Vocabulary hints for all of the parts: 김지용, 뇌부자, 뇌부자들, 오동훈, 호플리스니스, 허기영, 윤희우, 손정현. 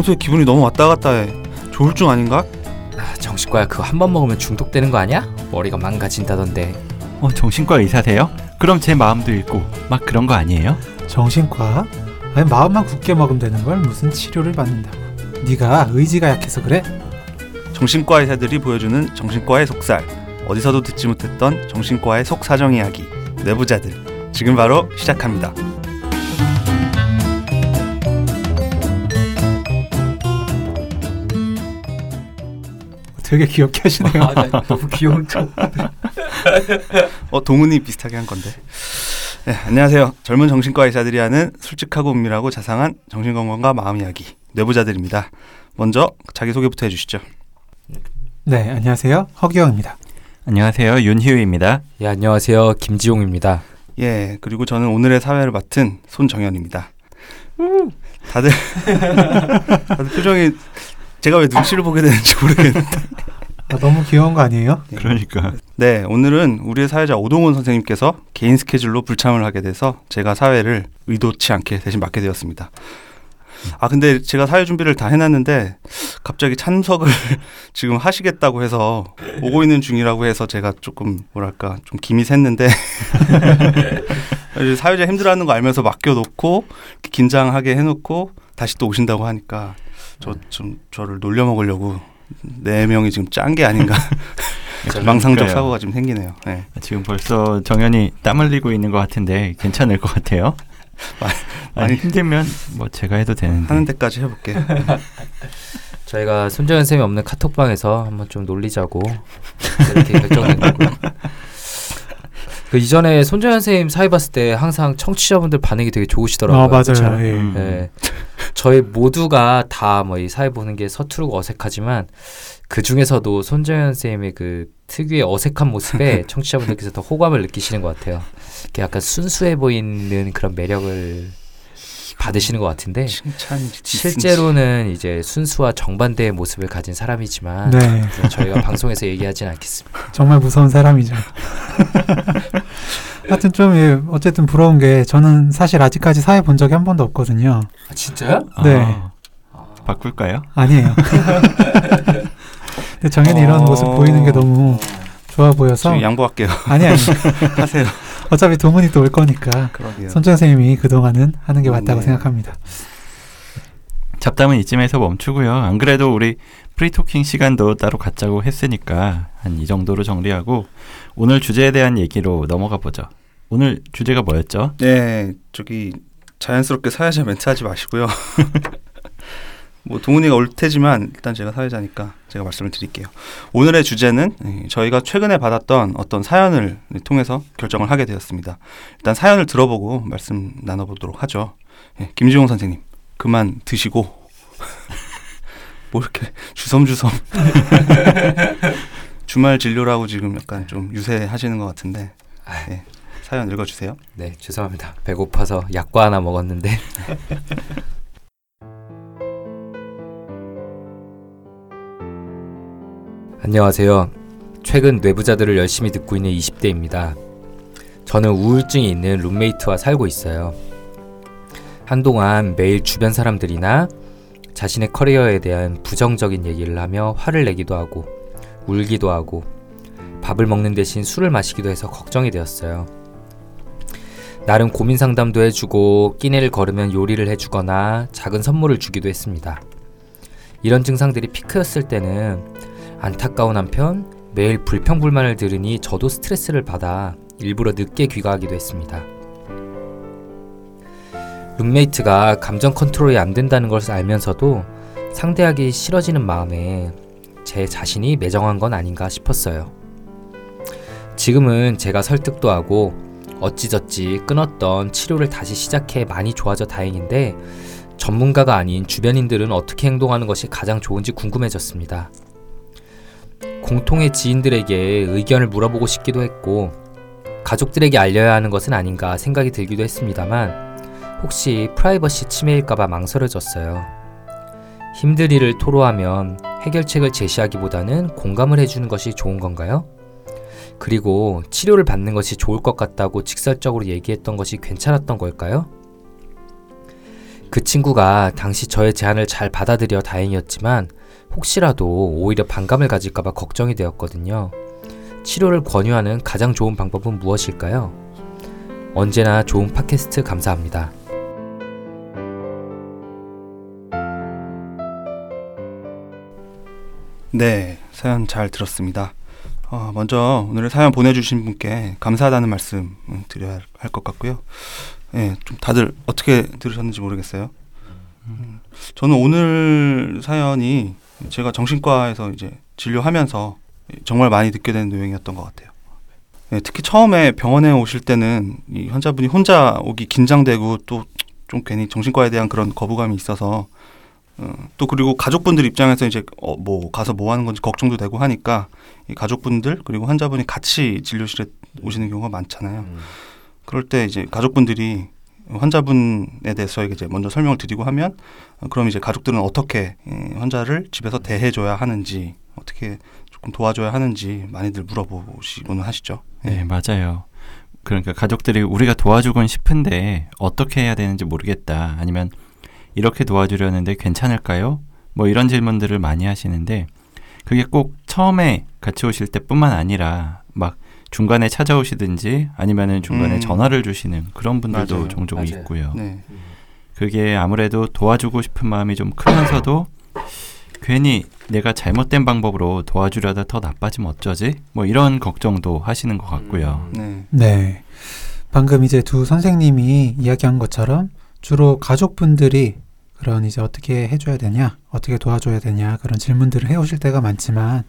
평소에 기분이 너무 왔다 갔다 해. 조울증 아닌가? 아, 정신과야 그거 한 번 먹으면 중독되는 거 아니야? 머리가 망가진다던데. 정신과 의사세요? 그럼 제 마음도 읽고 막 그런 거 아니에요? 정신과? 아니 마음만 굳게 먹으면 되는 걸 무슨 치료를 받는다고. 네가 의지가 약해서 그래? 정신과 의사들이 보여주는 정신과의 속살, 어디서도 듣지 못했던 정신과의 속사정 이야기, 뇌부자들 지금 바로 시작합니다. 되게 귀엽게 하시네요. 아, 너무 귀여운 척. 동훈이 비슷하게 한 건데. 네, 안녕하세요. 젊은 정신과 의사들이 하는 솔직하고 은밀하고 자상한 정신건강과 마음 이야기, 뇌부자들입니다. 먼저 자기소개부터 해주시죠. 네, 안녕하세요. 허기영입니다. 안녕하세요. 윤희우입니다. 예, 안녕하세요. 김지용입니다. 예, 그리고 저는 오늘의 사회를 맡은 손정현입니다. 다들 표정이... 제가 왜 눈치를 보게 되는지 모르겠는데. 아, 너무 귀여운 거 아니에요? 그러니까. 네, 오늘은 우리의 사회자 오동훈 선생님께서 개인 스케줄로 불참을 하게 돼서 제가 사회를 의도치 않게 대신 맡게 되었습니다. 아, 근데 제가 사회 준비를 다 해놨는데 갑자기 참석을 지금 하시겠다고 해서 오고 있는 중이라고 해서 제가 조금 뭐랄까 좀 김이 샜는데 사회자 힘들어하는 거 알면서 맡겨놓고 긴장하게 해놓고 다시 또 오신다고 하니까 저를 놀려먹으려고 4명이 지금 짠 게 아닌가. 망상적 사고가 좀 생기네요. 네. 지금 벌써 정연이 땀 흘리고 있는 것 같은데 괜찮을 것 같아요? 아니, 힘들면 뭐 제가 해도 되는데 하는 데까지 해볼게. 저희가 손정현 쌤이 없는 카톡방에서 한번 좀 놀리자고 이렇게 결정된 거고요. 그 이전에 손정현 쌤 사회 봤을 때 항상 청취자분들 반응이 되게 좋으시더라고요. 아, 맞아요. 예. 네. 저희 모두가 다 뭐 이 사회 보는 게 서투르고 어색하지만 그 중에서도 손정현 쌤의 그 특유의 어색한 모습에 청취자분들께서 더 호감을 느끼시는 것 같아요. 이렇게 약간 순수해 보이는 그런 매력을 받으시는 것 같은데 실제로는 이제 순수와 정반대의 모습을 가진 사람이지만 네. 저희가 방송에서 얘기하진 않겠습니다. 정말 무서운 사람이죠. 하여튼 좀 예, 어쨌든 부러운 게 저는 사실 아직까지 사회 본 적이 한 번도 없거든요. 아, 진짜요? 네. 바꿀까요? 아니에요. 근데 정연이 이런 모습 보이는 게 너무 좋아 보여서 양보할게요. 아니. 하세요. 어차피 도문이 또 올 거니까 손정 선생님이 그동안은 하는 게 맞다고 네. 생각합니다. 잡담은 이쯤에서 멈추고요. 안 그래도 우리 프리토킹 시간도 따로 갖자고 했으니까 한 이 정도로 정리하고 오늘 주제에 대한 얘기로 넘어가 보죠. 오늘 주제가 뭐였죠? 네, 저기 자연스럽게 사회자 멘트 하지 마시고요. 뭐 동훈이가 올 테지만 일단 제가 사회자니까 제가 말씀을 드릴게요. 오늘의 주제는 저희가 최근에 받았던 어떤 사연을 통해서 결정을 하게 되었습니다. 일단 사연을 들어보고 말씀 나눠보도록 하죠. 예, 김지용 선생님 그만 드시고 뭐 이렇게 주섬주섬 주말 진료라고 지금 약간 좀 유세하시는 것 같은데 예, 사연 읽어주세요. 네, 죄송합니다. 배고파서 약과 하나 먹었는데. 안녕하세요. 최근 뇌부자들을 열심히 듣고 있는 20대입니다. 저는 우울증이 있는 룸메이트와 살고 있어요. 한동안 매일 주변 사람들이나 자신의 커리어에 대한 부정적인 얘기를 하며 화를 내기도 하고 울기도 하고 밥을 먹는 대신 술을 마시기도 해서 걱정이 되었어요. 나름 고민 상담도 해주고 끼니를 걸으면 요리를 해주거나 작은 선물을 주기도 했습니다. 이런 증상들이 피크였을 때는 안타까운 한편 매일 불평불만을 들으니 저도 스트레스를 받아 일부러 늦게 귀가하기도 했습니다. 룸메이트가 감정 컨트롤이 안 된다는 것을 알면서도 상대하기 싫어지는 마음에 제 자신이 매정한 건 아닌가 싶었어요. 지금은 제가 설득도 하고 어찌저찌 끊었던 치료를 다시 시작해 많이 좋아져 다행인데 전문가가 아닌 주변인들은 어떻게 행동하는 것이 가장 좋은지 궁금해졌습니다. 공통의 지인들에게 의견을 물어보고 싶기도 했고 가족들에게 알려야 하는 것은 아닌가 생각이 들기도 했습니다만 혹시 프라이버시 침해일까봐 망설여졌어요. 힘든 일을 토로하면 해결책을 제시하기보다는 공감을 해주는 것이 좋은 건가요? 그리고 치료를 받는 것이 좋을 것 같다고 직설적으로 얘기했던 것이 괜찮았던 걸까요? 그 친구가 당시 저의 제안을 잘 받아들여 다행이었지만 혹시라도 오히려 반감을 가질까봐 걱정이 되었거든요. 치료를 권유하는 가장 좋은 방법은 무엇일까요? 언제나 좋은 팟캐스트 감사합니다. 네, 사연 잘 들었습니다. 먼저 오늘 사연 보내주신 분께 감사하다는 말씀 드려야 할 것 같고요. 예, 좀 다들 어떻게 들으셨는지 모르겠어요. 저는 오늘 사연이 제가 정신과에서 이제 진료하면서 정말 많이 듣게 된 내용이었던 것 같아요. 예, 특히 처음에 병원에 오실 때는 이 환자분이 혼자 오기 긴장되고 또 좀 괜히 정신과에 대한 그런 거부감이 있어서 또 그리고 가족분들 입장에서 이제 가서 뭐 하는 건지 걱정도 되고 하니까 이 가족분들 그리고 환자분이 같이 진료실에 오시는 경우가 많잖아요. 그럴 때 이제 가족분들이 환자분에 대해서 이제 먼저 설명을 드리고 하면 그럼 이제 가족들은 어떻게 환자를 집에서 대해줘야 하는지 어떻게 조금 도와줘야 하는지 많이들 물어보시고는 하시죠. 네, 맞아요. 그러니까 가족들이 우리가 도와주곤 싶은데 어떻게 해야 되는지 모르겠다. 아니면 이렇게 도와주려는데 괜찮을까요? 이런 질문들을 많이 하시는데 그게 꼭 처음에 같이 오실 때뿐만 아니라 막 중간에 찾아오시든지 아니면은 중간에 전화를 주시는 그런 분들도 맞아요. 종종 맞아요. 있고요. 네. 그게 아무래도 도와주고 싶은 마음이 좀 크면서도 괜히 내가 잘못된 방법으로 도와주려다 더 나빠지면 어쩌지? 이런 걱정도 하시는 것 같고요. 네. 방금 이제 두 선생님이 이야기한 것처럼 주로 가족분들이 그런 이제 어떻게 해줘야 되냐, 어떻게 도와줘야 되냐 그런 질문들을 해오실 때가 많지만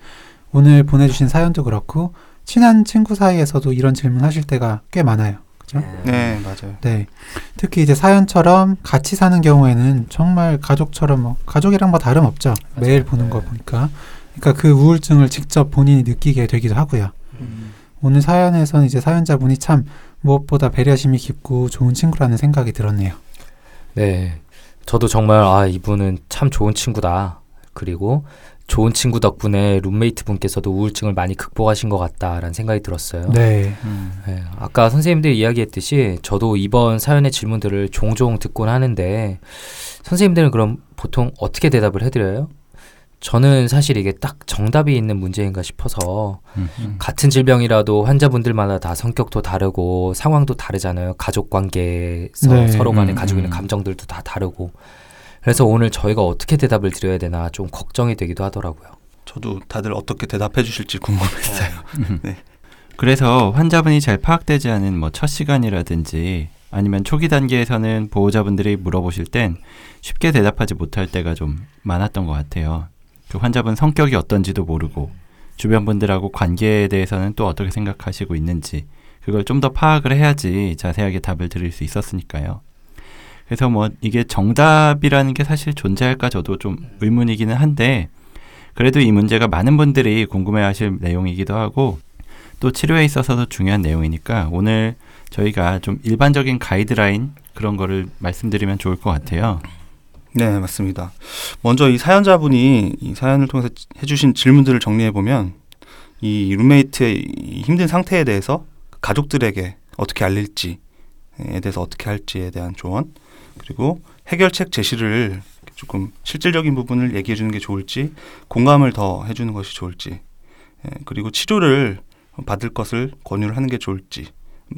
오늘 보내주신 사연도 그렇고 친한 친구 사이에서도 이런 질문 하실 때가 꽤 많아요. 그죠? 네, 맞아요. 네. 특히 이제 사연처럼 같이 사는 경우에는 정말 가족처럼 가족이랑 다름없죠. 맞아요. 매일 보는 거 보니까. 그러니까 그 우울증을 직접 본인이 느끼게 되기도 하고요. 오늘 사연에서는 이제 사연자분이 참 무엇보다 배려심이 깊고 좋은 친구라는 생각이 들었네요. 네. 저도 정말 이분은 참 좋은 친구다. 그리고 좋은 친구 덕분에 룸메이트 분께서도 우울증을 많이 극복하신 것 같다라는 생각이 들었어요. 네. 네. 아까 선생님들이 이야기했듯이 저도 이번 사연의 질문들을 종종 듣곤 하는데 선생님들은 그럼 보통 어떻게 대답을 해드려요? 저는 사실 이게 딱 정답이 있는 문제인가 싶어서 같은 질병이라도 환자분들마다 다 성격도 다르고 상황도 다르잖아요. 가족관계에서 네. 서로 간에 가지고 있는 감정들도 다 다르고 그래서 오늘 저희가 어떻게 대답을 드려야 되나 좀 걱정이 되기도 하더라고요. 저도 다들 어떻게 대답해 주실지 궁금했어요. 네. 그래서 환자분이 잘 파악되지 않은 첫 시간이라든지 아니면 초기 단계에서는 보호자분들이 물어보실 땐 쉽게 대답하지 못할 때가 좀 많았던 것 같아요. 그 환자분 성격이 어떤지도 모르고 주변 분들하고 관계에 대해서는 또 어떻게 생각하시고 있는지 그걸 좀 더 파악을 해야지 자세하게 답을 드릴 수 있었으니까요. 그래서 이게 정답이라는 게 사실 존재할까 저도 좀 의문이기는 한데 그래도 이 문제가 많은 분들이 궁금해하실 내용이기도 하고 또 치료에 있어서도 중요한 내용이니까 오늘 저희가 좀 일반적인 가이드라인 그런 거를 말씀드리면 좋을 것 같아요. 네, 맞습니다. 먼저 이 사연자분이 이 사연을 통해서 해주신 질문들을 정리해보면 이 룸메이트의 힘든 상태에 대해서 가족들에게 어떻게 알릴지에 대해서 어떻게 할지에 대한 조언 그리고 해결책 제시를 조금 실질적인 부분을 얘기해 주는 게 좋을지 공감을 더 해주는 것이 좋을지 그리고 치료를 받을 것을 권유를 하는 게 좋을지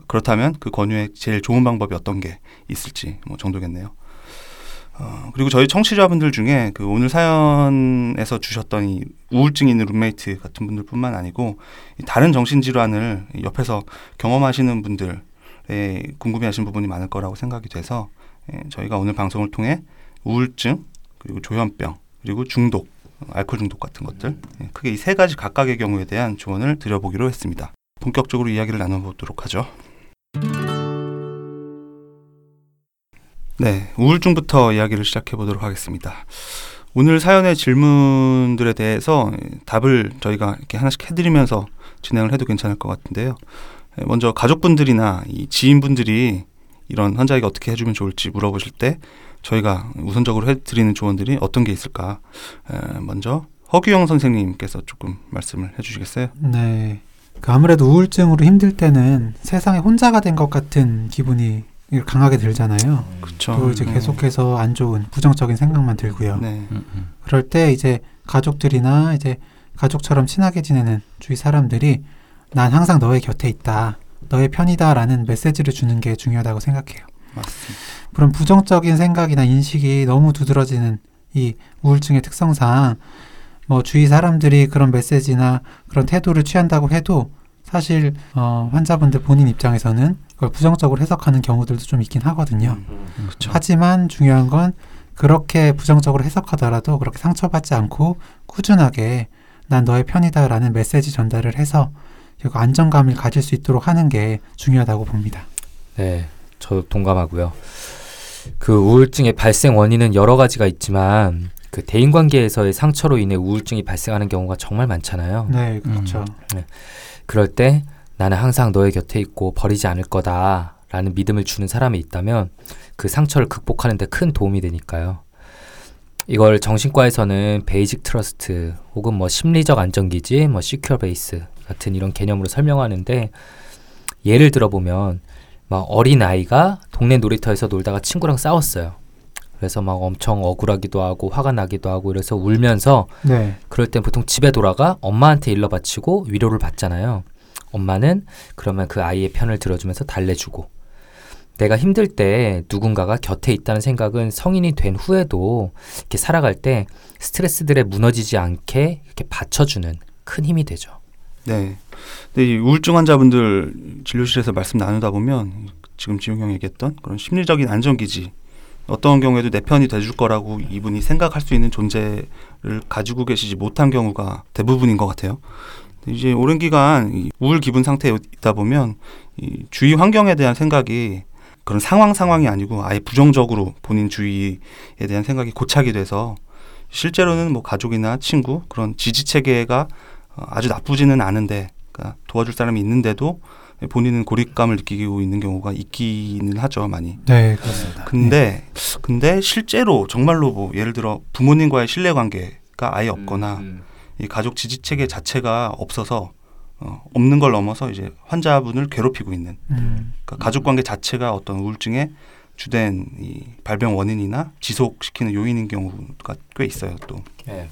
그렇다면 그 권유의 제일 좋은 방법이 어떤 게 있을지 정도겠네요. 그리고 저희 청취자분들 중에 그 오늘 사연에서 주셨던 이 우울증이 있는 룸메이트 같은 분들뿐만 아니고 다른 정신질환을 옆에서 경험하시는 분들에 궁금해하신 부분이 많을 거라고 생각이 돼서 저희가 오늘 방송을 통해 우울증, 그리고 조현병, 그리고 중독, 알코올 중독 같은 것들 크게 이 세 가지 각각의 경우에 대한 조언을 드려보기로 했습니다. 본격적으로 이야기를 나눠보도록 하죠. 네, 우울증부터 이야기를 시작해보도록 하겠습니다. 오늘 사연의 질문들에 대해서 답을 저희가 이렇게 하나씩 해드리면서 진행을 해도 괜찮을 것 같은데요. 먼저 가족분들이나 이 지인분들이 이런 환자에게 어떻게 해주면 좋을지 물어보실 때 저희가 우선적으로 해드리는 조언들이 어떤 게 있을까? 먼저 허기영 선생님께서 조금 말씀을 해주시겠어요? 네. 아무래도 우울증으로 힘들 때는 세상에 혼자가 된 것 같은 기분이 강하게 들잖아요. 그쵸. 또 이제 계속해서 안 좋은 부정적인 생각만 들고요. 네. 그럴 때 이제 가족들이나 이제 가족처럼 친하게 지내는 주위 사람들이 난 항상 너의 곁에 있다, 너의 편이다라는 메시지를 주는 게 중요하다고 생각해요. 맞습니다. 그럼 부정적인 생각이나 인식이 너무 두드러지는 이 우울증의 특성상 뭐 주위 사람들이 그런 메시지나 그런 태도를 취한다고 해도 사실 환자분들 본인 입장에서는 그걸 부정적으로 해석하는 경우들도 좀 있긴 하거든요. 그렇죠. 하지만 중요한 건 그렇게 부정적으로 해석하더라도 그렇게 상처받지 않고 꾸준하게 난 너의 편이다라는 메시지 전달을 해서 그리고 안정감을 가질 수 있도록 하는 게 중요하다고 봅니다. 네, 저도 동감하고요. 그 우울증의 발생 원인은 여러 가지가 있지만 그 대인관계에서의 상처로 인해 우울증이 발생하는 경우가 정말 많잖아요. 네, 그렇죠. 네. 그럴 때 나는 항상 너의 곁에 있고 버리지 않을 거다라는 믿음을 주는 사람이 있다면 그 상처를 극복하는 데 큰 도움이 되니까요. 이걸 정신과에서는 베이직 트러스트 혹은 뭐 심리적 안정기지, 뭐 시큐어 베이스 같은 이런 개념으로 설명하는데 예를 들어보면 막 어린아이가 동네 놀이터에서 놀다가 친구랑 싸웠어요. 그래서 막 엄청 억울하기도 하고 화가 나기도 하고 이래서 울면서 네. 그럴 땐 보통 집에 돌아가 엄마한테 일러 바치고 위로를 받잖아요. 엄마는 그러면 그 아이의 편을 들어주면서 달래주고 내가 힘들 때 누군가가 곁에 있다는 생각은 성인이 된 후에도 이렇게 살아갈 때 스트레스들에 무너지지 않게 이렇게 받쳐주는 큰 힘이 되죠. 네. 근데 이 우울증 환자분들 진료실에서 말씀 나누다 보면 지금 지웅 형이 얘기했던 그런 심리적인 안정기지 어떤 경우에도 내 편이 돼줄 거라고 이분이 생각할 수 있는 존재를 가지고 계시지 못한 경우가 대부분인 것 같아요. 이제 오랜 기간 이 우울 기분 상태에 있다 보면 이 주위 환경에 대한 생각이 그런 상황이 아니고 아예 부정적으로 본인 주위에 대한 생각이 고착이 돼서 실제로는 뭐 가족이나 친구 그런 지지체계가 아주 나쁘지는 않은데 그러니까 도와줄 사람이 있는데도 본인은 고립감을 느끼고 있는 경우가 있기는 하죠, 많이. 네, 그렇습니다. 근데 실제로 정말로 뭐 예를 들어 부모님과의 신뢰관계가 아예 없거나 이 가족 지지체계 자체가 없어서 없는 걸 넘어서 이제 환자분을 괴롭히고 있는 그러니까 가족관계 자체가 어떤 우울증의 주된 이 발병 원인이나 지속시키는 요인인 경우가 꽤 있어요, 또. 네.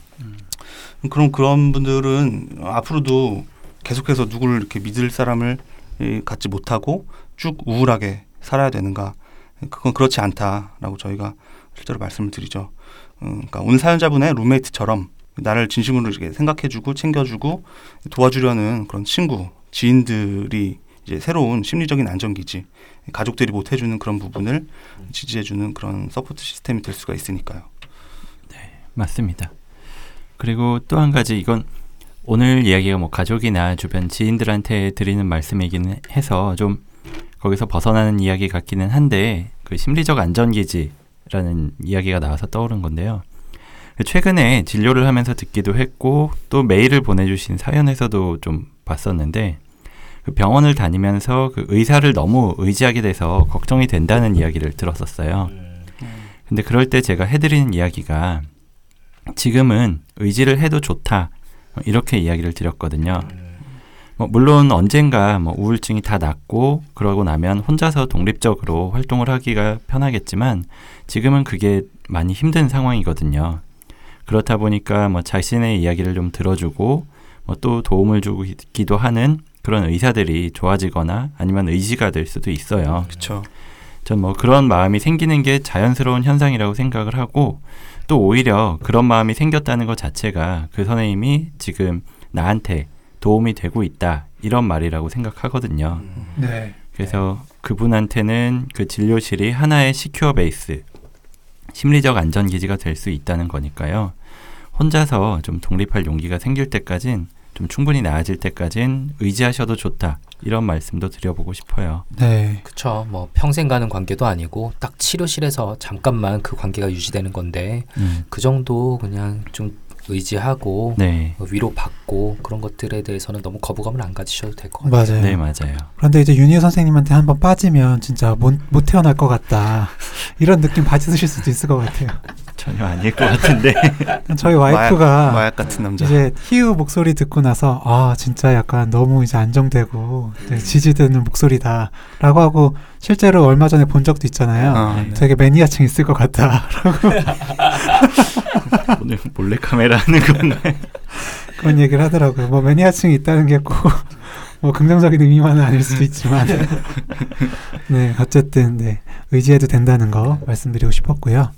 그런 분들은 앞으로도 계속해서 누구를 이렇게 믿을 사람을 갖지 못하고 쭉 우울하게 살아야 되는가? 그건 그렇지 않다라고 저희가 실제로 말씀을 드리죠. 그러니까 오늘 사연자분의 룸메이트처럼 나를 진심으로 이렇게 생각해주고 챙겨주고 도와주려는 그런 친구, 지인들이 이제 새로운 심리적인 안정기지, 가족들이 못 해주는 그런 부분을 지지해주는 그런 서포트 시스템이 될 수가 있으니까요. 네, 맞습니다. 그리고 또 한 가지 이건 오늘 이야기가 뭐 가족이나 주변 지인들한테 드리는 말씀이기는 해서 좀 거기서 벗어나는 이야기 같기는 한데 그 심리적 안전기지라는 이야기가 나와서 떠오른 건데요. 최근에 진료를 하면서 듣기도 했고 또 메일을 보내주신 사연에서도 좀 봤었는데 그 병원을 다니면서 그 의사를 너무 의지하게 돼서 걱정이 된다는 이야기를 들었었어요. 근데 그럴 때 제가 해드리는 이야기가 지금은 의지를 해도 좋다. 이렇게 이야기를 드렸거든요. 뭐 물론 언젠가 뭐 우울증이 다 낫고 그러고 나면 혼자서 독립적으로 활동을 하기가 편하겠지만 지금은 그게 많이 힘든 상황이거든요. 그렇다 보니까 뭐 자신의 이야기를 좀 들어주고 뭐 또 도움을 주기도 하는 그런 의사들이 좋아지거나 아니면 의지가 될 수도 있어요. 그렇죠. 전 뭐 그런 마음이 생기는 게 자연스러운 현상이라고 생각을 하고 또 오히려 그런 마음이 생겼다는 것 자체가 그 선생님이 지금 나한테 도움이 되고 있다 이런 말이라고 생각하거든요. 네. 그래서 그분한테는 그 진료실이 하나의 시큐어 베이스, 심리적 안전기지가 될 수 있다는 거니까요. 혼자서 좀 독립할 용기가 생길 때까진 좀 충분히 나아질 때까진 의지하셔도 좋다 이런 말씀도 드려보고 싶어요. 네, 그렇죠. 뭐 평생 가는 관계도 아니고 딱 치료실에서 잠깐만 그 관계가 유지되는 건데 그 정도 그냥 좀 의지하고 네. 위로받고 그런 것들에 대해서는 너무 거부감을 안 가지셔도 될 것 같아요. 맞아요. 네, 맞아요. 그런데 이제 윤희우 선생님한테 한번 빠지면 진짜 못 태어날 것 같다 이런 느낌 받으실 수도 있을 것 같아요. 전혀 아닐 것 같은데. 저희 와이프가 마약 같은 남자. 이제 희우 목소리 듣고 나서 아 진짜 약간 너무 이제 안정되고 지지되는 목소리다라고 하고 실제로 얼마 전에 본 적도 있잖아요. 네. 되게 매니아층 있을 것 같다라고. 오늘 몰래 카메라 하는 건가요? 그런 얘기를 하더라고요. 뭐 매니아층이 있다는 게 꼭 뭐 긍정적인 의미만은 아닐 수도 있지만 네 어쨌든 네 의지해도 된다는 거 말씀드리고 싶었고요.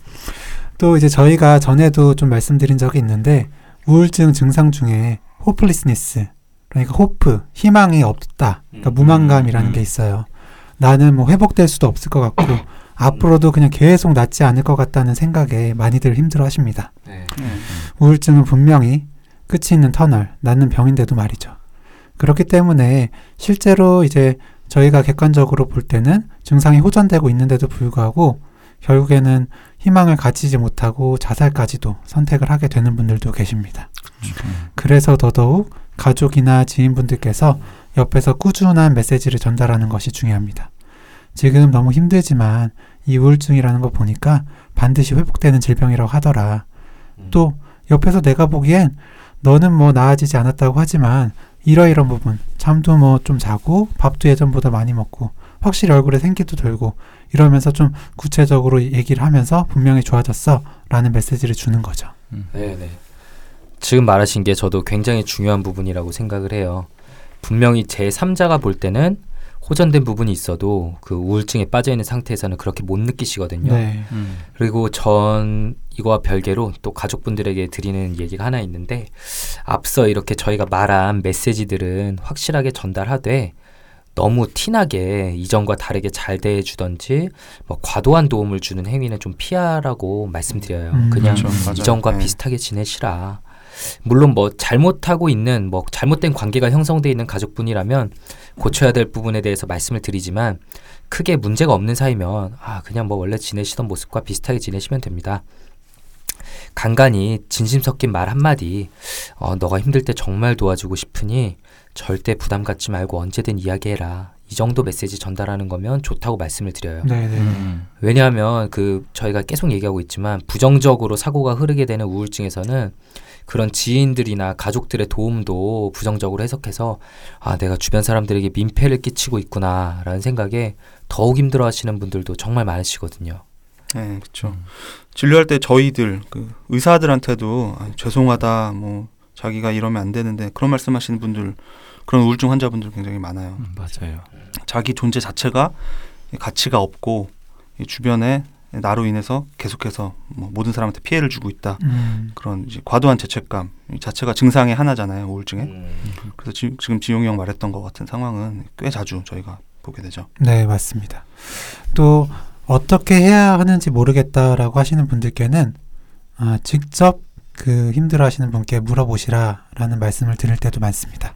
또 이제 저희가 전에도 좀 말씀드린 적이 있는데 우울증 증상 중에 호플리스니스 그러니까 호프 희망이 없다 그러니까 무망감이라는 게 있어요. 나는 뭐 회복될 수도 없을 것 같고 앞으로도 그냥 계속 낫지 않을 것 같다는 생각에 많이들 힘들어하십니다. 네. 우울증은 분명히 끝이 있는 터널 나는 병인데도 말이죠. 그렇기 때문에 실제로 이제 저희가 객관적으로 볼 때는 증상이 호전되고 있는데도 불구하고 결국에는 희망을 가지지 못하고 자살까지도 선택을 하게 되는 분들도 계십니다. 그래서 더더욱 가족이나 지인분들께서 옆에서 꾸준한 메시지를 전달하는 것이 중요합니다. 지금 너무 힘들지만 이 우울증이라는 거 보니까 반드시 회복되는 질병이라고 하더라. 또 옆에서 내가 보기엔 너는 뭐 나아지지 않았다고 하지만 이러이런 부분 잠도 뭐 좀 자고 밥도 예전보다 많이 먹고 확실히 얼굴에 생기도 돌고 이러면서 좀 구체적으로 얘기를 하면서 분명히 좋아졌어 라는 메시지를 주는 거죠. 네네. 지금 말하신 게 저도 굉장히 중요한 부분이라고 생각을 해요. 분명히 제3자가 볼 때는 호전된 부분이 있어도 그 우울증에 빠져있는 상태에서는 그렇게 못 느끼시거든요. 네. 그리고 전 이거와 별개로 또 가족분들에게 드리는 얘기가 하나 있는데 앞서 이렇게 저희가 말한 메시지들은 확실하게 전달하되 너무 티나게 이전과 다르게 잘 대해주던지 뭐 과도한 도움을 주는 행위는 좀 피하라고 말씀드려요. 그냥 그렇죠. 이전과 비슷하게 지내시라. 물론 뭐 잘못하고 있는 뭐 잘못된 관계가 형성되어 있는 가족분이라면 고쳐야 될 부분에 대해서 말씀을 드리지만 크게 문제가 없는 사이면 아 그냥 뭐 원래 지내시던 모습과 비슷하게 지내시면 됩니다. 간간히 진심 섞인 말 한마디 너가 힘들 때 정말 도와주고 싶으니 절대 부담 갖지 말고 언제든 이야기해라. 이 정도 메시지 전달하는 거면 좋다고 말씀을 드려요. 왜냐하면 그 저희가 계속 얘기하고 있지만 부정적으로 사고가 흐르게 되는 우울증에서는 그런 지인들이나 가족들의 도움도 부정적으로 해석해서 아 내가 주변 사람들에게 민폐를 끼치고 있구나라는 생각에 더욱 힘들어하시는 분들도 정말 많으시거든요. 네, 그렇죠. 진료할 때 저희들 그 의사들한테도 아, 죄송하다 뭐 자기가 이러면 안 되는데 그런 말씀하시는 분들 그런 우울증 환자분들 굉장히 많아요. 맞아요. 자기 존재 자체가 가치가 없고 주변에 나로 인해서 계속해서 뭐 모든 사람한테 피해를 주고 있다. 그런 이제 과도한 죄책감 자체가 증상의 하나잖아요. 우울증에. 그래서 지금 지용이 형 말했던 것 같은 상황은 꽤 자주 저희가 보게 되죠. 네, 맞습니다. 또 어떻게 해야 하는지 모르겠다라고 하시는 분들께는 직접 그 힘들어하시는 분께 물어보시라라는 말씀을 드릴 때도 많습니다.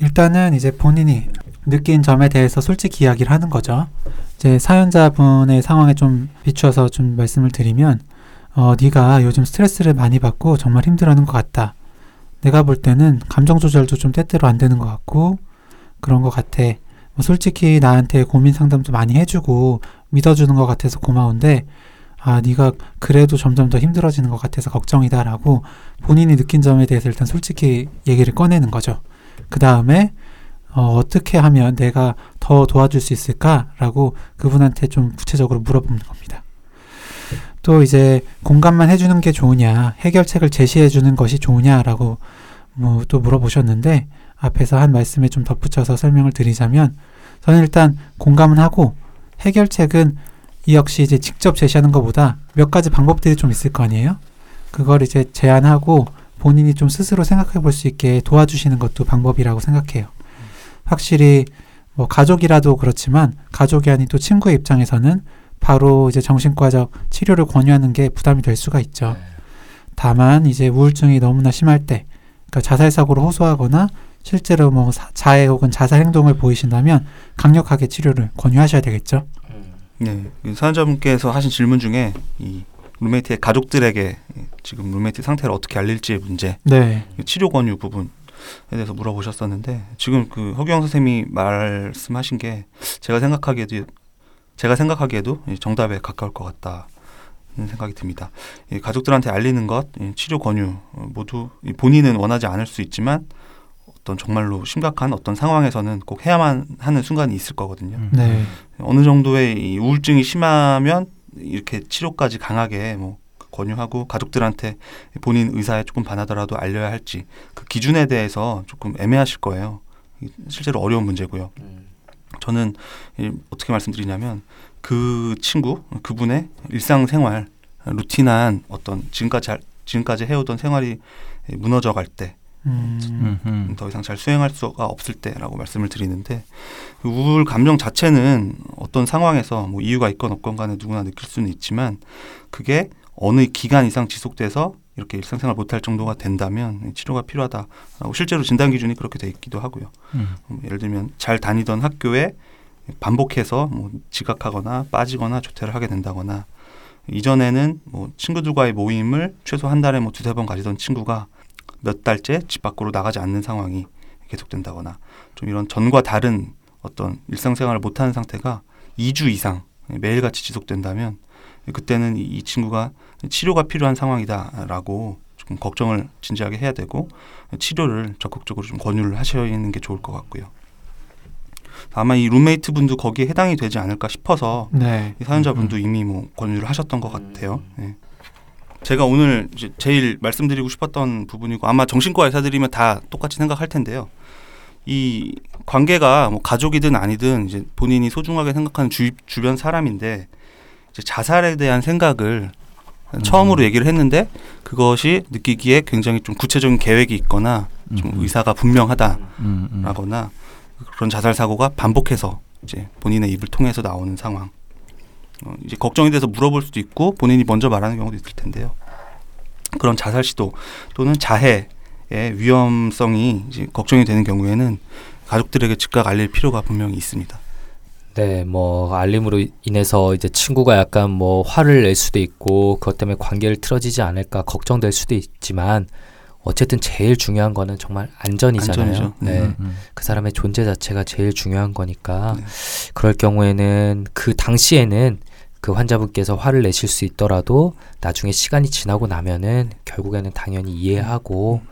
일단은 이제 본인이 느낀 점에 대해서 솔직히 이야기를 하는 거죠. 이제 사연자분의 상황에 좀 비추어서 좀 말씀을 드리면 네가 요즘 스트레스를 많이 받고 정말 힘들어하는 것 같다. 내가 볼 때는 감정 조절도 좀 때때로 안 되는 것 같고 그런 것 같아. 뭐 솔직히 나한테 고민 상담도 많이 해주고 믿어주는 것 같아서 고마운데 아 네가 그래도 점점 더 힘들어지는 것 같아서 걱정이다 라고 본인이 느낀 점에 대해서 일단 솔직히 얘기를 꺼내는 거죠. 그 다음에 어떻게 하면 내가 더 도와줄 수 있을까라고 그분한테 좀 구체적으로 물어보는 겁니다. 또 이제 공감만 해주는 게 좋으냐 해결책을 제시해주는 것이 좋으냐라고 뭐 또 물어보셨는데 앞에서 한 말씀에 좀 덧붙여서 설명을 드리자면 저는 일단 공감은 하고 해결책은 이 역시 이제 직접 제시하는 것보다 몇 가지 방법들이 좀 있을 거 아니에요? 그걸 이제 제안하고 본인이 좀 스스로 생각해 볼 수 있게 도와주시는 것도 방법이라고 생각해요. 확실히 뭐 가족이라도 그렇지만 가족이 아닌 또 친구의 입장에서는 바로 이제 정신과적 치료를 권유하는 게 부담이 될 수가 있죠. 다만 이제 우울증이 너무나 심할 때 그러니까 자살 사고로 호소하거나 실제로 뭐 자해 혹은 자살 행동을 보이신다면 강력하게 치료를 권유하셔야 되겠죠. 네, 사연자분께서 하신 질문 중에 이 룸메이트의 가족들에게 지금 룸메이트 상태를 어떻게 알릴지의 문제, 네. 치료 권유 부분에 대해서 물어보셨었는데 지금 그 허기영 선생님이 말씀하신 게 제가 생각하기에도 정답에 가까울 것 같다. 생각이 듭니다. 가족들한테 알리는 것, 치료 권유 모두 본인은 원하지 않을 수 있지만 어떤 정말로 심각한 어떤 상황에서는 꼭 해야만 하는 순간이 있을 거거든요. 네. 어느 정도의 이 우울증이 심하면 이렇게 치료까지 강하게 뭐 권유하고 가족들한테 본인 의사에 조금 반하더라도 알려야 할지 그 기준에 대해서 조금 애매하실 거예요. 실제로 어려운 문제고요. 저는 어떻게 말씀드리냐면 그 친구, 그분의 일상생활, 루틴한 어떤 지금까지 해오던 생활이 무너져갈 때 더 이상 잘 수행할 수가 없을 때라고 말씀을 드리는데 우울 감정 자체는 어떤 상황에서 뭐 이유가 있건 없건 간에 누구나 느낄 수는 있지만 그게 어느 기간 이상 지속돼서 이렇게 일상생활 못할 정도가 된다면 치료가 필요하다라고 실제로 진단 기준이 그렇게 돼 있기도 하고요. 예를 들면 잘 다니던 학교에 반복해서 뭐 지각하거나 빠지거나 조퇴를 하게 된다거나 이전에는 뭐 친구들과의 모임을 최소 한 달에 뭐 2-3번 가지던 친구가 몇 달째 집 밖으로 나가지 않는 상황이 계속된다거나 좀 이런 전과 다른 어떤 일상생활을 못하는 상태가 2주 이상 매일같이 지속된다면 그때는 이 친구가 치료가 필요한 상황이다라고 조금 걱정을 진지하게 해야 되고 치료를 적극적으로 좀 권유를 하시는 게 좋을 것 같고요. 아마 이 룸메이트 분도 거기에 해당이 되지 않을까 싶어서 네. 이 사연자 분도 이미 뭐 권유를 하셨던 것 같아요. 네. 제가 오늘 이제 제일 말씀드리고 싶었던 부분이고 아마 정신과 의사들이면 다 똑같이 생각할 텐데요. 이 관계가 뭐 가족이든 아니든 이제 본인이 소중하게 생각하는 주변 사람인데 이제 자살에 대한 생각을 처음으로 얘기를 했는데 그것이 느끼기에 굉장히 좀 구체적인 계획이 있거나 좀 의사가 분명하다라거나 그런 자살 사고가 반복해서 이제 본인의 입을 통해서 나오는 상황. 이제 걱정이 돼서 물어볼 수도 있고 본인이 먼저 말하는 경우도 있을 텐데요. 그런 자살 시도 또는 자해의 위험성이 이제 걱정이 되는 경우에는 가족들에게 즉각 알릴 필요가 분명히 있습니다. 네, 뭐 알림으로 인해서 이제 친구가 약간 뭐 화를 낼 수도 있고 그것 때문에 관계를 틀어지지 않을까 걱정될 수도 있지만 어쨌든 제일 중요한 거는 정말 안전이잖아요. 안전이죠. 네. 그 사람의 존재 자체가 제일 중요한 거니까 네. 그럴 경우에는 그 당시에는 그 환자분께서 화를 내실 수 있더라도 나중에 시간이 지나고 나면은 결국에는 당연히 이해하고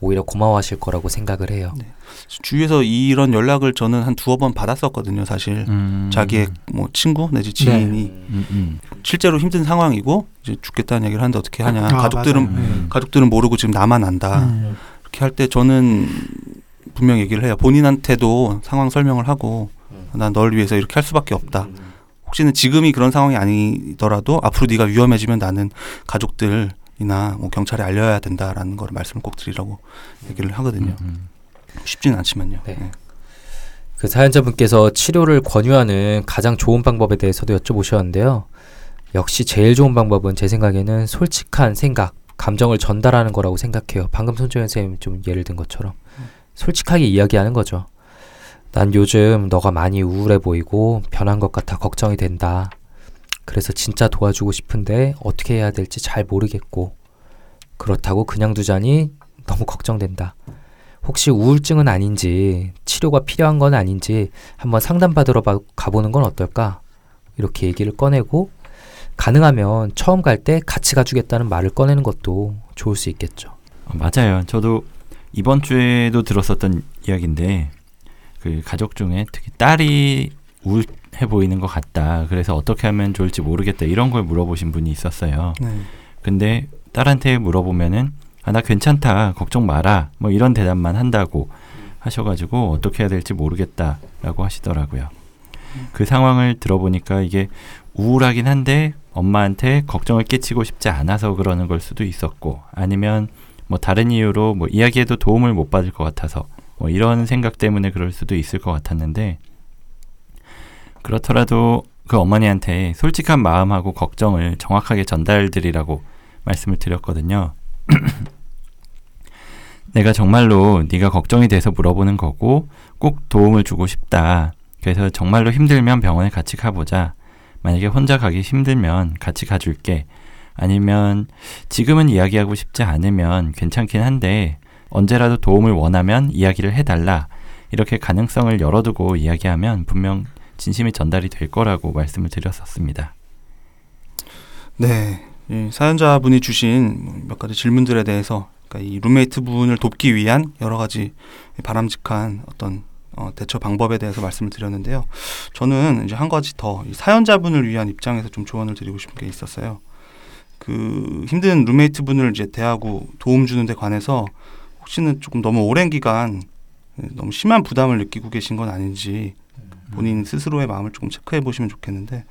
오히려 고마워하실 거라고 생각을 해요. 네. 주위에서 이런 연락을 저는 한 2-3번 받았었거든요. 사실 자기의 뭐 친구 내지 지인이 네. 실제로 힘든 상황이고 이제 죽겠다는 얘기를 하는데 어떻게 하냐. 가족들은 모르고 지금 나만 안다. 이렇게 할 때 저는 분명 얘기를 해요. 본인한테도 상황 설명을 하고 난 널 위해서 이렇게 할 수밖에 없다. 혹시는 지금이 그런 상황이 아니더라도 앞으로 네가 위험해지면 나는 가족들 이나 뭐 경찰에 알려야 된다라는 걸 말씀을 꼭 드리라고 얘기를 하거든요. 쉽지는 않지만요. 네. 네. 그 사연자분께서 치료를 권유하는 가장 좋은 방법에 대해서도 여쭤보셨는데요. 역시 제일 좋은 방법은 제 생각에는 솔직한 생각, 감정을 전달하는 거라고 생각해요. 방금 손정현 선생님이 좀 예를 든 것처럼 솔직하게 이야기하는 거죠. 난 요즘 너가 많이 우울해 보이고 변한 것 같아 걱정이 된다. 그래서 진짜 도와주고 싶은데 어떻게 해야 될지 잘 모르겠고 그렇다고 그냥 두자니 너무 걱정된다. 혹시 우울증은 아닌지 치료가 필요한 건 아닌지 한번 상담받으러 가보는 건 어떨까? 이렇게 얘기를 꺼내고 가능하면 처음 갈 때 같이 가주겠다는 말을 꺼내는 것도 좋을 수 있겠죠. 맞아요. 저도 이번 주에도 들었었던 이야기인데 그 가족 중에 특히 딸이 우울해 보이는 것 같다. 그래서 어떻게 하면 좋을지 모르겠다. 이런 걸 물어보신 분이 있었어요. 네. 근데 딸한테 물어보면은 아, 나 괜찮다. 걱정 마라. 뭐 이런 대답만 한다고 하셔가지고 어떻게 해야 될지 모르겠다라고 하시더라고요. 그 상황을 들어보니까 이게 우울하긴 한데 엄마한테 걱정을 끼치고 싶지 않아서 그러는 걸 수도 있었고 아니면 뭐 다른 이유로 뭐 이야기해도 도움을 못 받을 것 같아서 뭐 이런 생각 때문에 그럴 수도 있을 것 같았는데 그렇더라도 그 어머니한테 솔직한 마음하고 걱정을 정확하게 전달드리라고 말씀을 드렸거든요. 내가 정말로 네가 걱정이 돼서 물어보는 거고 꼭 도움을 주고 싶다. 그래서 정말로 힘들면 병원에 같이 가보자. 만약에 혼자 가기 힘들면 같이 가줄게. 아니면 지금은 이야기하고 싶지 않으면 괜찮긴 한데 언제라도 도움을 원하면 이야기를 해달라. 이렇게 가능성을 열어두고 이야기하면 분명 진심이 전달이 될 거라고 말씀을 드렸었습니다. 네, 이 사연자분이 주신 몇 가지 질문들에 대해서 그러니까 이 룸메이트 분을 돕기 위한 여러 가지 바람직한 어떤 대처 방법에 대해서 말씀을 드렸는데요. 저는 이제 한 가지 더 이 사연자분을 위한 입장에서 좀 조언을 드리고 싶은 게 있었어요. 그 힘든 룸메이트 분을 이제 대하고 도움 주는 데 관해서 혹시는 조금 너무 오랜 기간 너무 심한 부담을 느끼고 계신 건 아닌지 본인 스스로의 마음을 조금 체크해 보시면 좋겠는데,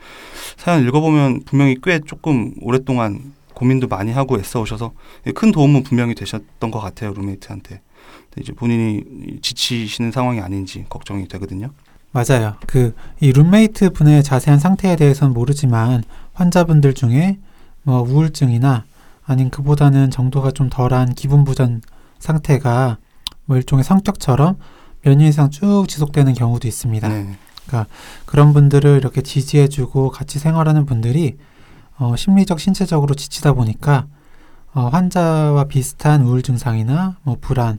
사연 읽어보면 분명히 꽤 조금 오랫동안 고민도 많이 하고 애써오셔서 큰 도움은 분명히 되셨던 것 같아요, 룸메이트한테. 근데 이제 본인이 지치시는 상황이 아닌지 걱정이 되거든요. 맞아요. 그 이 룸메이트 분의 자세한 상태에 대해서는 모르지만 환자분들 중에 뭐 우울증이나 아니면 그보다는 정도가 좀 덜한 기분부전 상태가 뭐 일종의 성격처럼 몇 년 이상 쭉 지속되는 경우도 있습니다. 네. 그러니까 그런 분들을 이렇게 지지해주고 같이 생활하는 분들이 심리적, 신체적으로 지치다 보니까 환자와 비슷한 우울 증상이나 뭐 불안,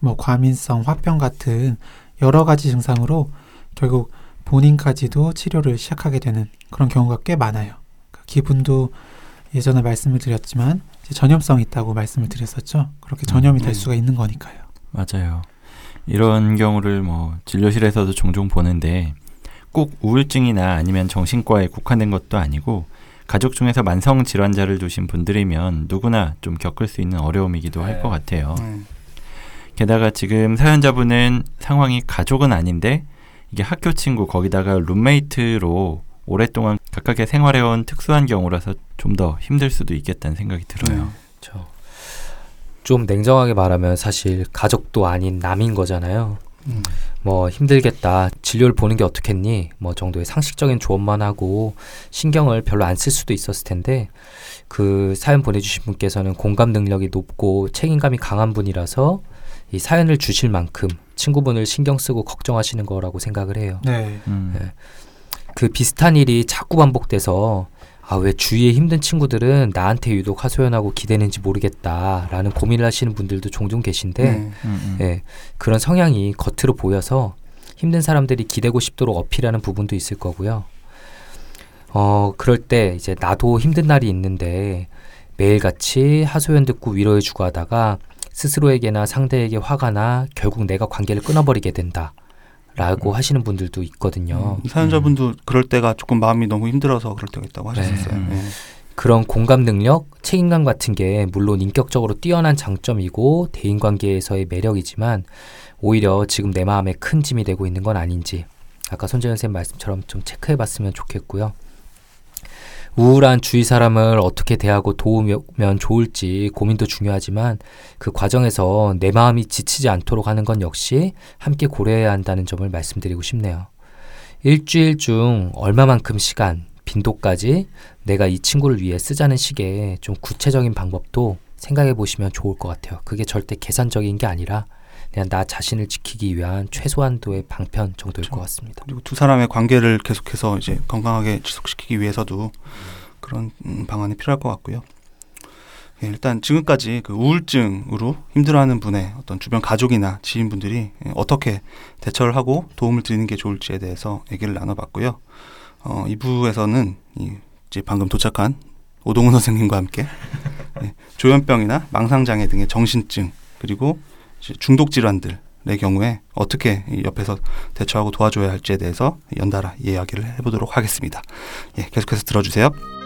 뭐 과민성, 화병 같은 여러 가지 증상으로 결국 본인까지도 치료를 시작하게 되는 그런 경우가 꽤 많아요. 그러니까 기분도 예전에 말씀을 드렸지만 전염성이 있다고 말씀을 드렸었죠. 그렇게 전염이 될 수가 있는 거니까요. 맞아요. 이런 경우를 뭐 진료실에서도 종종 보는데 꼭 우울증이나 아니면 정신과에 국한된 것도 아니고 가족 중에서 만성 질환자를 두신 분들이면 누구나 좀 겪을 수 있는 어려움이기도 할 것 같아요. 게다가 지금 사연자분은 상황이 가족은 아닌데 이게 학교 친구 거기다가 룸메이트로 오랫동안 각각의 생활해온 특수한 경우라서 좀 더 힘들 수도 있겠다는 생각이 들어요. 그렇죠. 좀 냉정하게 말하면 사실 가족도 아닌 남인 거잖아요. 뭐 힘들겠다, 진료를 보는 게 어떻겠니 뭐 정도의 상식적인 조언만 하고 신경을 별로 안 쓸 수도 있었을 텐데, 그 사연 보내주신 분께서는 공감 능력이 높고 책임감이 강한 분이라서 이 사연을 주실 만큼 친구분을 신경 쓰고 걱정하시는 거라고 생각을 해요. 네. 네. 그 비슷한 일이 자꾸 반복돼서 아, 왜 주위에 힘든 친구들은 나한테 유독 하소연하고 기대는지 모르겠다라는 고민을 하시는 분들도 종종 계신데 예, 그런 성향이 겉으로 보여서 힘든 사람들이 기대고 싶도록 어필하는 부분도 있을 거고요. 그럴 때 이제 나도 힘든 날이 있는데 매일같이 하소연 듣고 위로해주고 하다가 스스로에게나 상대에게 화가 나 결국 내가 관계를 끊어버리게 된다. 라고 하시는 분들도 있거든요. 사연자분도 그럴 때가 조금 마음이 너무 힘들어서 그럴 때가 있다고 하셨어요. 네. 그런 공감 능력, 책임감 같은 게 물론 인격적으로 뛰어난 장점이고 대인관계에서의 매력이지만 오히려 지금 내 마음에 큰 짐이 되고 있는 건 아닌지 아까 손정현 선생님 말씀처럼 좀 체크해봤으면 좋겠고요. 우울한 주위 사람을 어떻게 대하고 도우면 좋을지 고민도 중요하지만 그 과정에서 내 마음이 지치지 않도록 하는 건 역시 함께 고려해야 한다는 점을 말씀드리고 싶네요. 일주일 중 얼마만큼 시간, 빈도까지 내가 이 친구를 위해 쓰자는 식의 좀 구체적인 방법도 생각해 보시면 좋을 것 같아요. 그게 절대 계산적인 게 아니라 그냥 나 자신을 지키기 위한 최소한도의 방편 정도일 것 같습니다. 그리고 두 사람의 관계를 계속해서 이제 건강하게 지속시키기 위해서도 그런 방안이 필요할 것 같고요. 예, 일단 지금까지 그 우울증으로 힘들어하는 분의 어떤 주변 가족이나 지인분들이 어떻게 대처를 하고 도움을 드리는 게 좋을지에 대해서 얘기를 나눠봤고요. 2부에서는 이제 방금 도착한 오동훈 선생님과 함께 예, 조현병이나 망상장애 등의 정신증 그리고 중독 질환들의 경우에 어떻게 옆에서 대처하고 도와줘야 할지에 대해서 연달아 이야기를 해보도록 하겠습니다. 예, 계속해서 들어주세요.